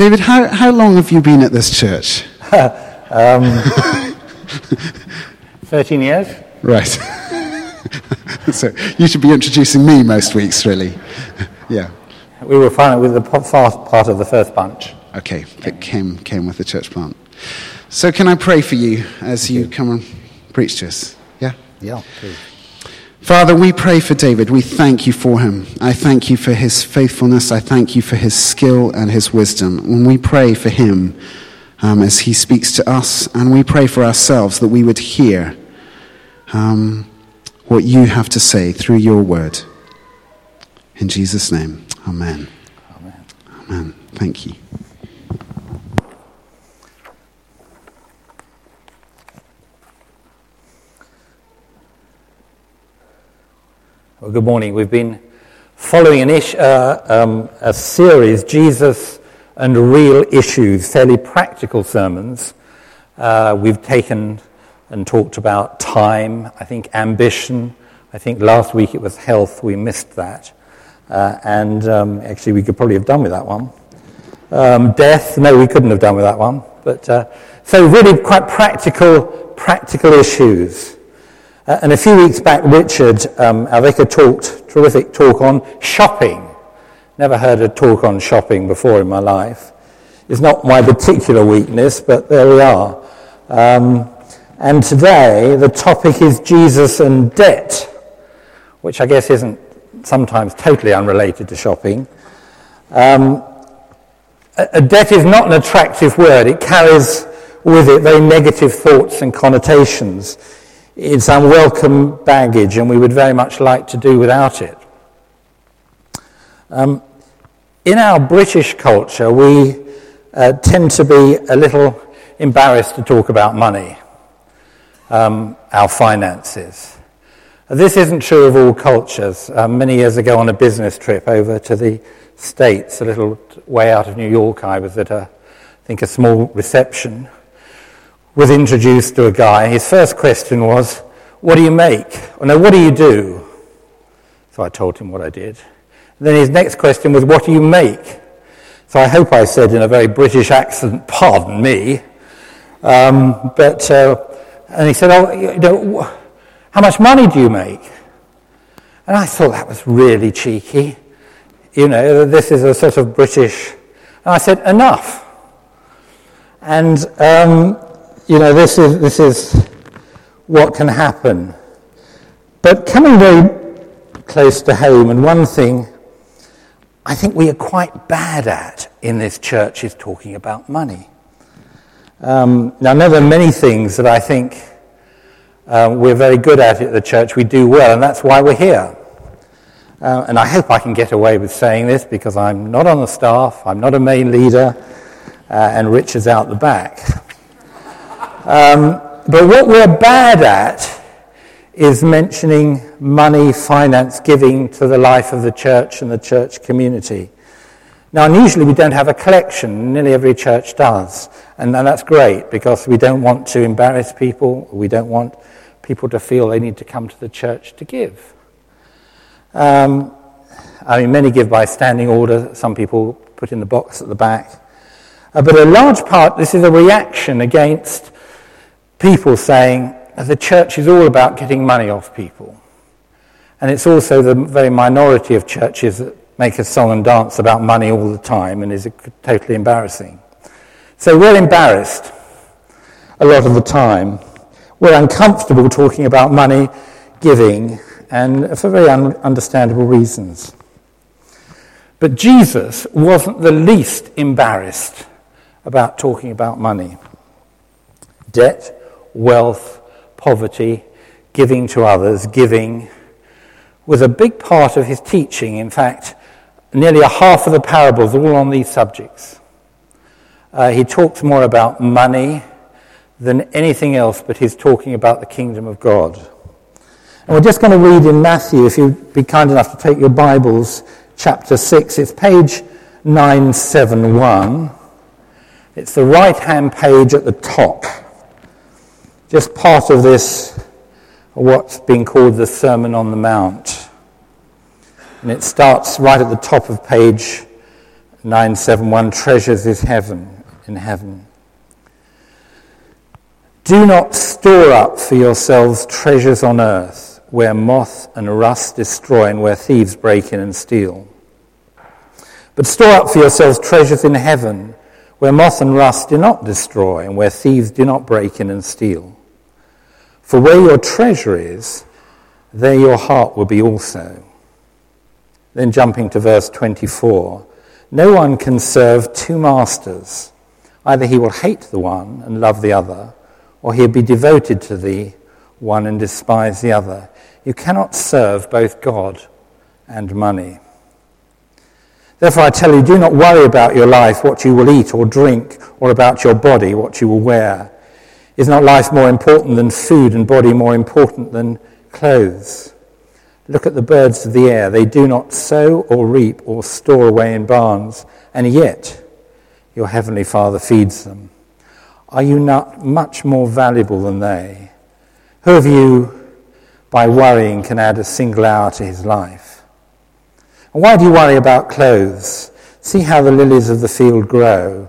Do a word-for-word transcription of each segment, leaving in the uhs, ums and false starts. David, how, how long have you been at this church? um, thirteen years. Right. So you should be introducing me most weeks, really. Yeah. We were fine with the part of the first bunch. Okay, that came, came with the church plant. So can I pray for you as Thank you come and preach to us? Yeah? Yeah, please. Father, we pray for David. We thank you for him. I thank you for his faithfulness. I thank you for his skill and his wisdom. And we pray for him um, as he speaks to us, and we pray for ourselves that we would hear um, what you have to say through your word. In Jesus' name, amen. Amen. Amen. Thank you. Well, good morning. We've been following an ish, uh, um, a series, Jesus and Real Issues, fairly practical sermons. Uh, we've taken and talked about time, I think ambition. I think last week it was health. We missed that. Uh, and um, actually we could probably have done with that one. Um, death, no, we couldn't have done with that one. But uh, so really quite practical, practical issues. Uh, and a few weeks back, Richard, um, our vicar, talked, terrific talk on shopping. Never heard a talk on shopping before in my life. It's not my particular weakness, but there we are. Um, and today, the topic is Jesus and debt, which I guess isn't sometimes totally unrelated to shopping. Um, a, a debt is not an attractive word. It carries with it very negative thoughts and connotations. It's unwelcome baggage, and we would very much like to do without it. Um, in our British culture, we uh, tend to be a little embarrassed to talk about money, um, our finances. This isn't true of all cultures. Uh, many years ago on a business trip over to the States, a little way out of New York, I was at, a, I think, a small reception, was introduced to a guy. His first question was, what do you make? Or no, what do you do? So I told him what I did. And then his next question was, what do you make? So I hope I said in a very British accent, pardon me. Um, but, uh, and he said, oh, you know, how much money do you make? And I thought that was really cheeky. You know, this is a sort of British. And I said, enough. And, um, You know, this is this is what can happen. But coming very close to home, and one thing I think we are quite bad at in this church is talking about money. Um, now, I know there are many things that I think uh, we're very good at at the church. We do well, and that's why we're here. Uh, and I hope I can get away with saying this because I'm not on the staff, I'm not a main leader, uh, and Richard's out the back. Um, but what we're bad at is mentioning money, finance, giving to the life of the church and the church community. Now, unusually we don't have a collection. Nearly every church does. And, and that's great because we don't want to embarrass people. We don't want people to feel they need to come to the church to give. Um, I mean, many give by standing order. Some people put in the box at the back. Uh, but a large part, this is a reaction against people saying the church is all about getting money off people. And it's also the very minority of churches that make a song and dance about money all the time and is totally embarrassing. So we're embarrassed a lot of the time. We're uncomfortable talking about money, giving, and for very un- understandable reasons. But Jesus wasn't the least embarrassed about talking about money. Debt, wealth, poverty, giving to others, giving was a big part of his teaching. In fact, nearly a half of the parables are all on these subjects. Uh, he talks more about money than anything else, but he's talking about the kingdom of God. And we're just going to read in Matthew, if you'd be kind enough to take your Bibles, chapter six. It's page nine seventy-one. It's the right-hand page at the top. Just part of this, what's been called the Sermon on the Mount. And it starts right at the top of page nine seventy-one treasures is heaven in heaven. Do not store up for yourselves treasures on earth, where moth and rust destroy and where thieves break in and steal. But store up for yourselves treasures in heaven, where moth and rust do not destroy and where thieves do not break in and steal. For where your treasure is, there your heart will be also. Then jumping to verse twenty-four, no one can serve two masters. Either he will hate the one and love the other, or he'll be devoted to the one and despise the other. You cannot serve both God and money. Therefore I tell you, do not worry about your life, what you will eat or drink, or about your body, what you will wear. Is not life more important than food, and body more important than clothes? Look at the birds of the air. They do not sow or reap or store away in barns, and yet your heavenly Father feeds them. Are you not much more valuable than they? Who of you, by worrying, can add a single hour to his life? And why do you worry about clothes? See how the lilies of the field grow.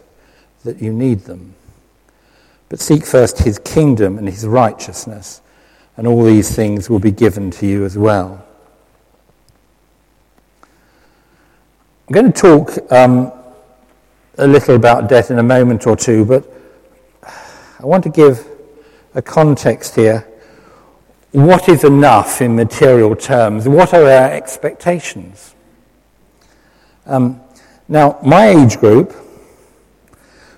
that you need them. But seek first his kingdom and his righteousness, and all these things will be given to you as well. I'm going to talk... Um, a little about debt in a moment or two, but I want to give a context here. What is enough in material terms? What are our expectations? Um, now, my age group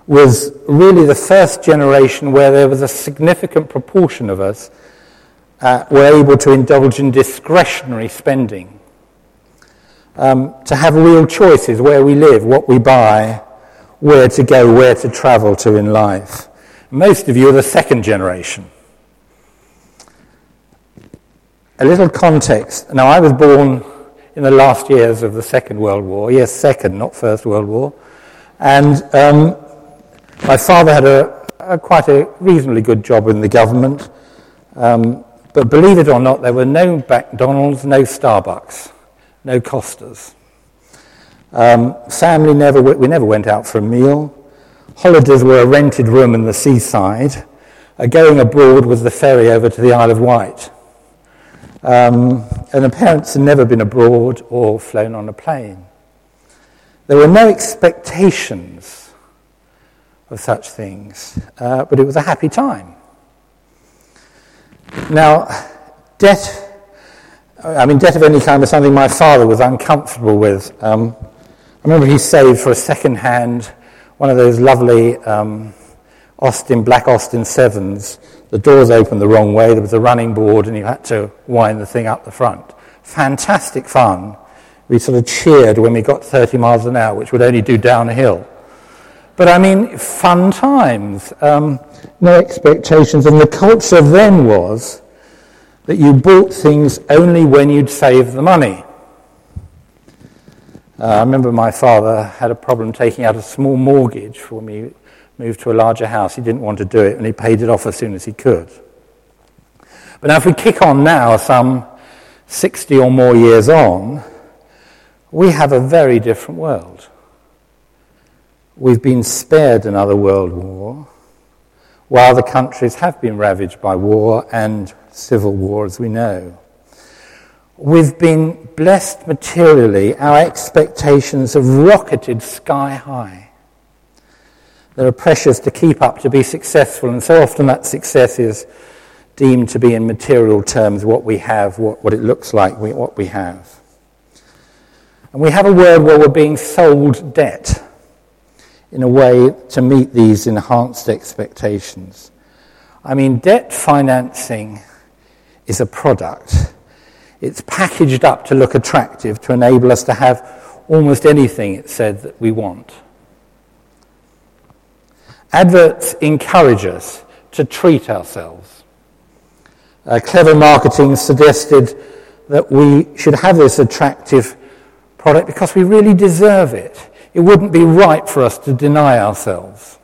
was really the first generation where there was a significant proportion of us uh, were able to indulge in discretionary spending, um, to have real choices where we live, what we buy, where to go, where to travel to in life. Most of you are the second generation. A little context. Now, I was born in the last years of the Second World War. Yes, second, not First World War. And um, my father had a, a quite a reasonably good job in the government. Um, but believe it or not, there were no McDonald's, no Starbucks, no Costas. Um, family never, we never went out for a meal. Holidays were a rented room in the seaside. Uh, going abroad was the ferry over to the Isle of Wight. Um, and the parents had never been abroad or flown on a plane. There were no expectations of such things, uh, but it was a happy time. Now, debt, I mean, debt of any kind was something my father was uncomfortable with. Um, I remember he saved for a second-hand, one of those lovely um, Austin, black Austin sevens. The doors opened the wrong way, there was a running board, and you had to wind the thing up the front. Fantastic fun. We sort of cheered when we got thirty miles an hour, which would only do downhill. But I mean, fun times. Um, no expectations. And the culture then was that you bought things only when you'd saved the money. Uh, I remember my father had a problem taking out a small mortgage for when we moved to a larger house. He didn't want to do it, and he paid it off as soon as he could. But now if we kick on now, some sixty or more years on, we have a very different world. We've been spared another world war, while the countries have been ravaged by war and civil war, as we know. We've been blessed materially. Our expectations have rocketed sky high. There are pressures to keep up, to be successful, and so often that success is deemed to be in material terms, what we have, what, what it looks like, we, what we have. And we have a world where we're being sold debt in a way to meet these enhanced expectations. I mean, debt financing is a product. It's packaged up to look attractive, to enable us to have almost anything it said that we want. Adverts encourage us to treat ourselves. Uh, clever marketing suggested that we should have this attractive product because we really deserve it. It wouldn't be right for us to deny ourselves.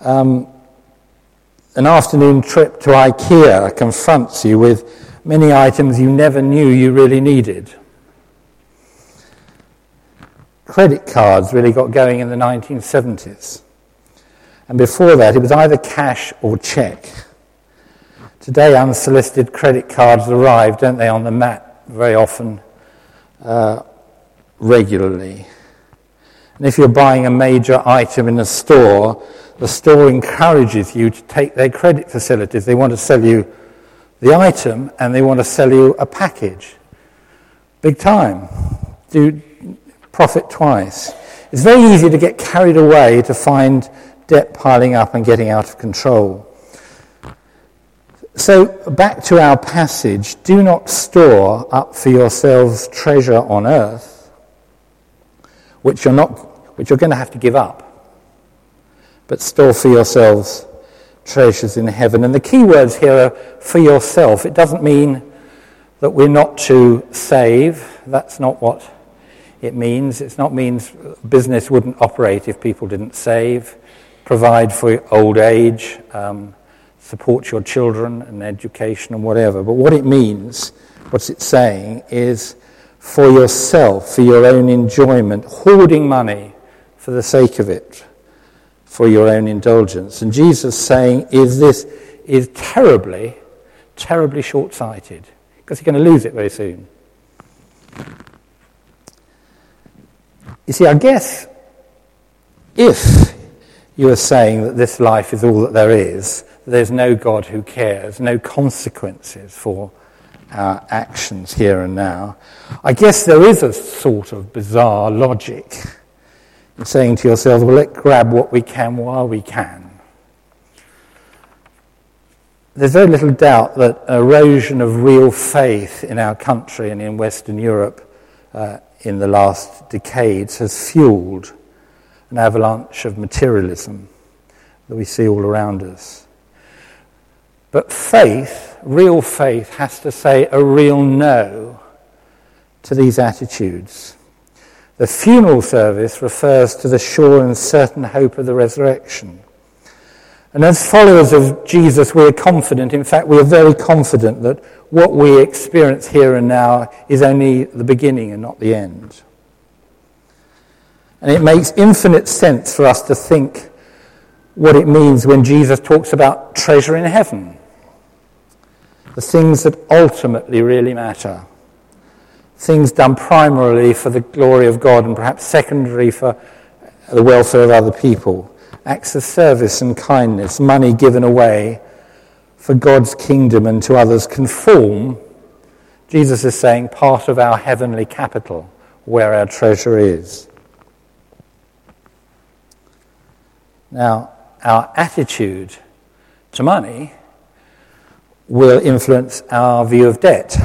Um, an afternoon trip to IKEA confronts you with many items you never knew you really needed. Credit cards really got going in the nineteen seventies. And before that, it was either cash or cheque. Today, unsolicited credit cards arrive, don't they, on the mat very often, uh, regularly. And if you're buying a major item in a store, the store encourages you to take their credit facilities. They want to sell you the item and they want to sell you a package. Big time. Do profit twice. It's very easy to get carried away to find debt piling up and getting out of control. So back to our passage, do not store up for yourselves treasure on earth, which you're not which you're going to have to give up, but store for yourselves treasures in heaven. And the key words here are for yourself. It doesn't mean that we're not to save. That's not what it means. It's not means business wouldn't operate if people didn't save, provide for old age, um, support your children and education and whatever. But what it means, what it's saying, is for yourself, for your own enjoyment, hoarding money for the sake of it, for your own indulgence. And Jesus saying is this is terribly, terribly short-sighted, because you're going to lose it very soon. You see, I guess if you are saying that this life is all that there is, there's no God who cares, no consequences for our actions here and now, I guess there is a sort of bizarre logic in saying to yourselves, well, let's grab what we can while we can. There's very little doubt that erosion of real faith in our country and in Western Europe uh, in the last decades has fueled an avalanche of materialism that we see all around us. But faith, real faith, has to say a real no to these attitudes. The funeral service refers to the sure and certain hope of the resurrection. And as followers of Jesus, we are confident, in fact, we are very confident that what we experience here and now is only the beginning and not the end. And it makes infinite sense for us to think what it means when Jesus talks about treasure in heaven. The things that ultimately really matter. Things done primarily for the glory of God and perhaps secondary for the welfare of other people. Acts of service and kindness, money given away for God's kingdom and to others can form, Jesus is saying, part of our heavenly capital, where our treasure is. Now, our attitude to money will influence our view of debt.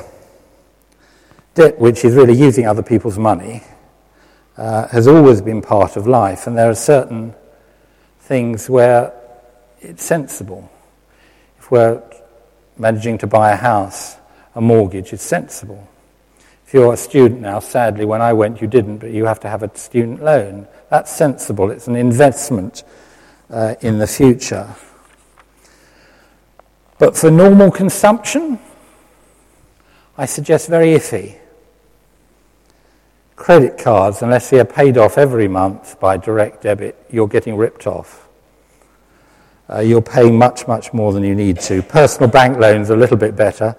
Debt, which is really using other people's money, uh, has always been part of life, and there are certain things where it's sensible. If we're managing to buy a house, a mortgage is sensible. If you're a student now, sadly, when I went, you didn't, but you have to have a student loan. That's sensible. It's an investment Uh, in the future. But for normal consumption, I suggest very iffy. Credit cards, unless they are paid off every month by direct debit, you're getting ripped off. Uh, you're paying much, much more than you need to. Personal bank loans are a little bit better,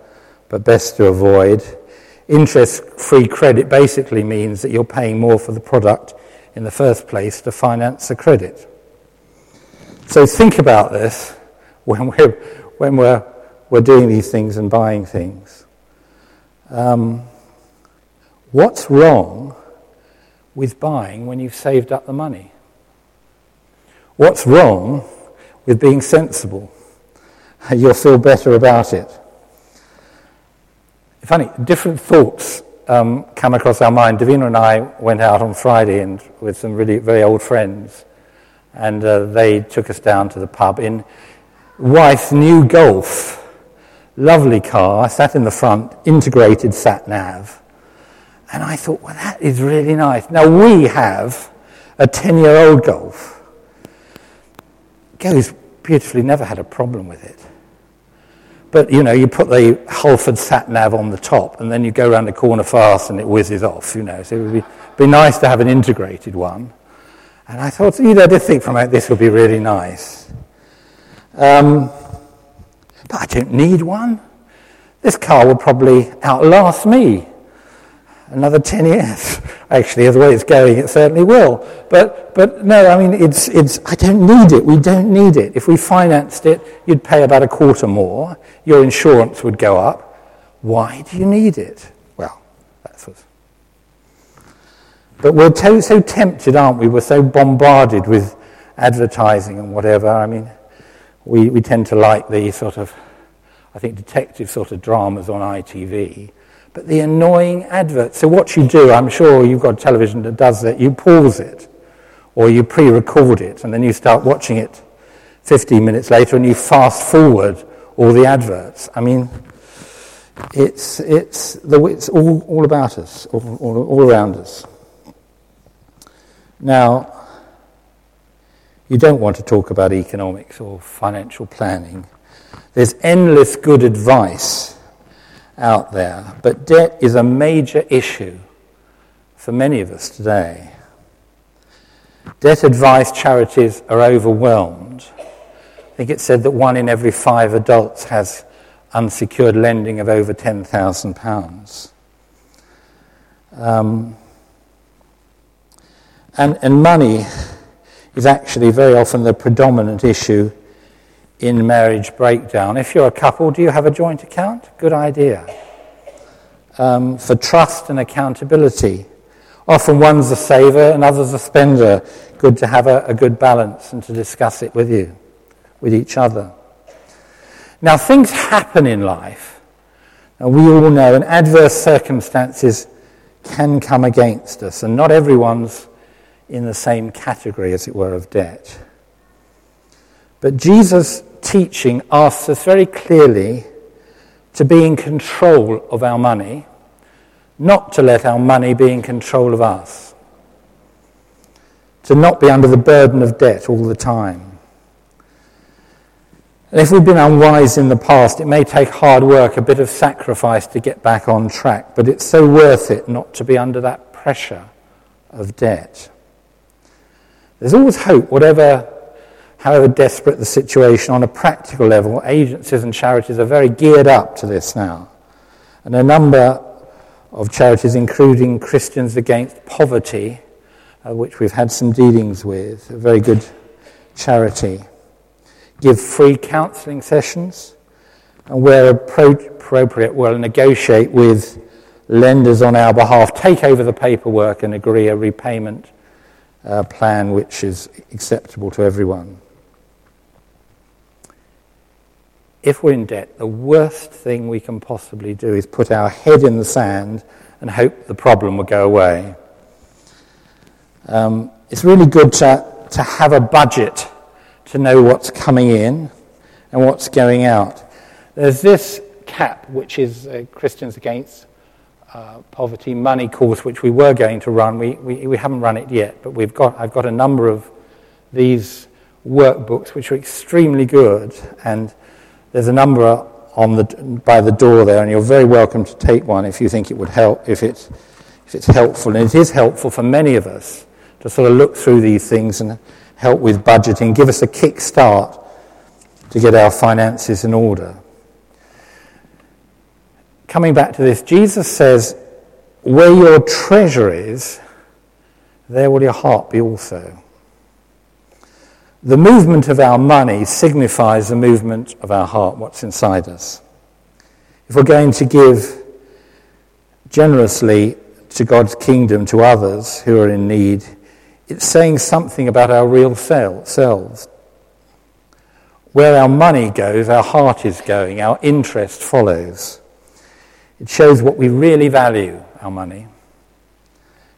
but best to avoid. Interest-free credit basically means that you're paying more for the product in the first place to finance the credit. So think about this when we're when we're we're doing these things and buying things. Um, what's wrong with buying when you've saved up the money? What's wrong with being sensible? You'll feel better about it. Funny, different thoughts um, come across our mind. Davina and I went out on Friday and with some really very old friends, and uh, they took us down to the pub in Wyth's new Golf. Lovely car, sat in the front, integrated sat-nav. And I thought, well, that is really nice. Now, we have a ten-year-old Golf. Goes beautifully, never had a problem with it. But, you know, you put the Holford sat-nav on the top and then you go around the corner fast and it whizzes off, you know. So it would be, be nice to have an integrated one. And I thought, you know, I did think from out this would be really nice. Um... But I don't need one. This car will probably outlast me another ten years. Actually, the way it's going, it certainly will. But but no, I mean, it's it's. I don't need it. We don't need it. If we financed it, you'd pay about a quarter more. Your insurance would go up. Why do you need it? Well, that's what's... But we're t- so tempted, aren't we? We're so bombarded with advertising and whatever. I mean... We we tend to like the sort of, I think, detective sort of dramas on I T V, but the annoying adverts. So what you do, I'm sure you've got a television that does that, you pause it, or you pre-record it, and then you start watching it fifteen minutes later, and you fast forward all the adverts. I mean, it's it's the it's all, all about us, all, all, all around us. Now, you don't want to talk about economics or financial planning. There's endless good advice out there, but debt is a major issue for many of us today. Debt advice charities are overwhelmed. I think it's said that one in every five adults has unsecured lending of over ten thousand pounds. Um, and, and money is actually very often the predominant issue in marriage breakdown. If you're a couple, do you have a joint account? Good idea. Um, for trust and accountability. Often one's a saver and others a spender. Good to have a, a good balance and to discuss it with you, with each other. Now, things happen in life, and we all know, and adverse circumstances can come against us, and not everyone's in the same category, as it were, of debt. But Jesus' teaching asks us very clearly to be in control of our money, not to let our money be in control of us, to not be under the burden of debt all the time. And if we've been unwise in the past, it may take hard work, a bit of sacrifice to get back on track, but it's so worth it not to be under that pressure of debt. There's always hope, whatever, however desperate the situation. On a practical level, agencies and charities are very geared up to this now. And a number of charities, including Christians Against Poverty, uh, which we've had some dealings with, a very good charity, give free counselling sessions, and where appropriate, will negotiate with lenders on our behalf, take over the paperwork and agree a repayment Uh, plan which is acceptable to everyone. If we're in debt, the worst thing we can possibly do is put our head in the sand and hope the problem will go away. Um, it's really good to, to have a budget, to know what's coming in and what's going out. There's this C A P, which is uh, Christians Against Uh, poverty money course, which we were going to run. We, we we haven't run it yet, but we've got I've got a number of these workbooks which are extremely good, and there's a number on the by the door there, and you're very welcome to take one if you think it would help, if it's if it's helpful. And it is helpful for many of us to sort of look through these things and help with budgeting, give us a kick start to get our finances in order. Coming back to this, Jesus says, where your treasure is, there will your heart be also. The movement of our money signifies the movement of our heart, what's inside us. If we're going to give generously to God's kingdom to others who are in need, it's saying something about our real selves. Where our money goes, our heart is going, our interest follows. It shows what we really value, our money,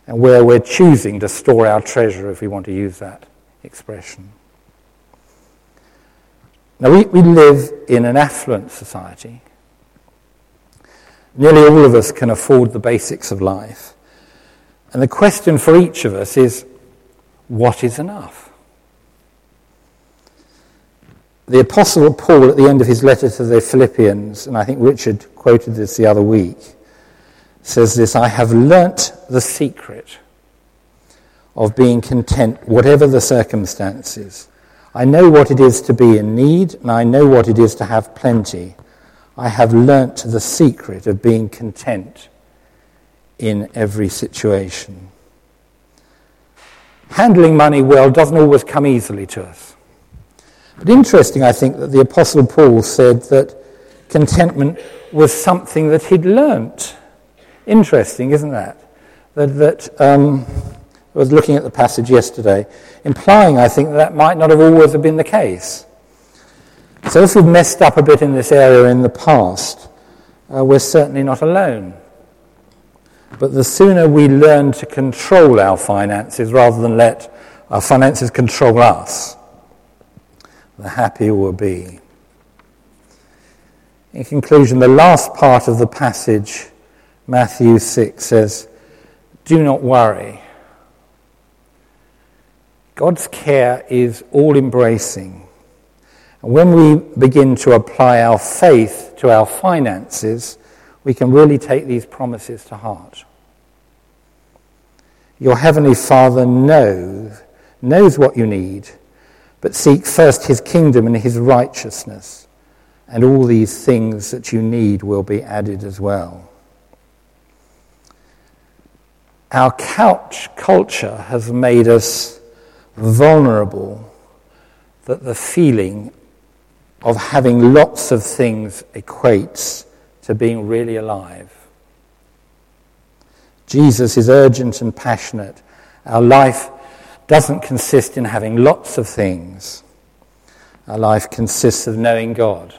and where we're choosing to store our treasure, if we want to use that expression. Now, we, we live in an affluent society. Nearly all of us can afford the basics of life. And the question for each of us is, what is enough? The Apostle Paul, at the end of his letter to the Philippians, and I think Richard quoted this the other week, says this: I have learnt the secret of being content, whatever the circumstances. I know what it is to be in need, and I know what it is to have plenty. I have learnt the secret of being content in every situation. Handling money well doesn't always come easily to us. But interesting, I think, that the Apostle Paul said that contentment was something that he'd learnt. Interesting, isn't that? That, that um, I was looking at the passage yesterday, implying, I think, that that might not have always have been the case. So if we've messed up a bit in this area in the past, uh, we're certainly not alone. But the sooner we learn to control our finances rather than let our finances control us, the happier we'll be. In conclusion, the last part of the passage, Matthew six, says, do not worry. God's care is all-embracing. And when we begin to apply our faith to our finances, we can really take these promises to heart. Your Heavenly Father knows, knows what you need, but seek first His kingdom and His righteousness, and all these things that you need will be added as well. Our couch culture has made us vulnerable that the feeling of having lots of things equates to being really alive. Jesus is urgent and passionate. Our life doesn't consist in having lots of things. Our life consists of knowing God.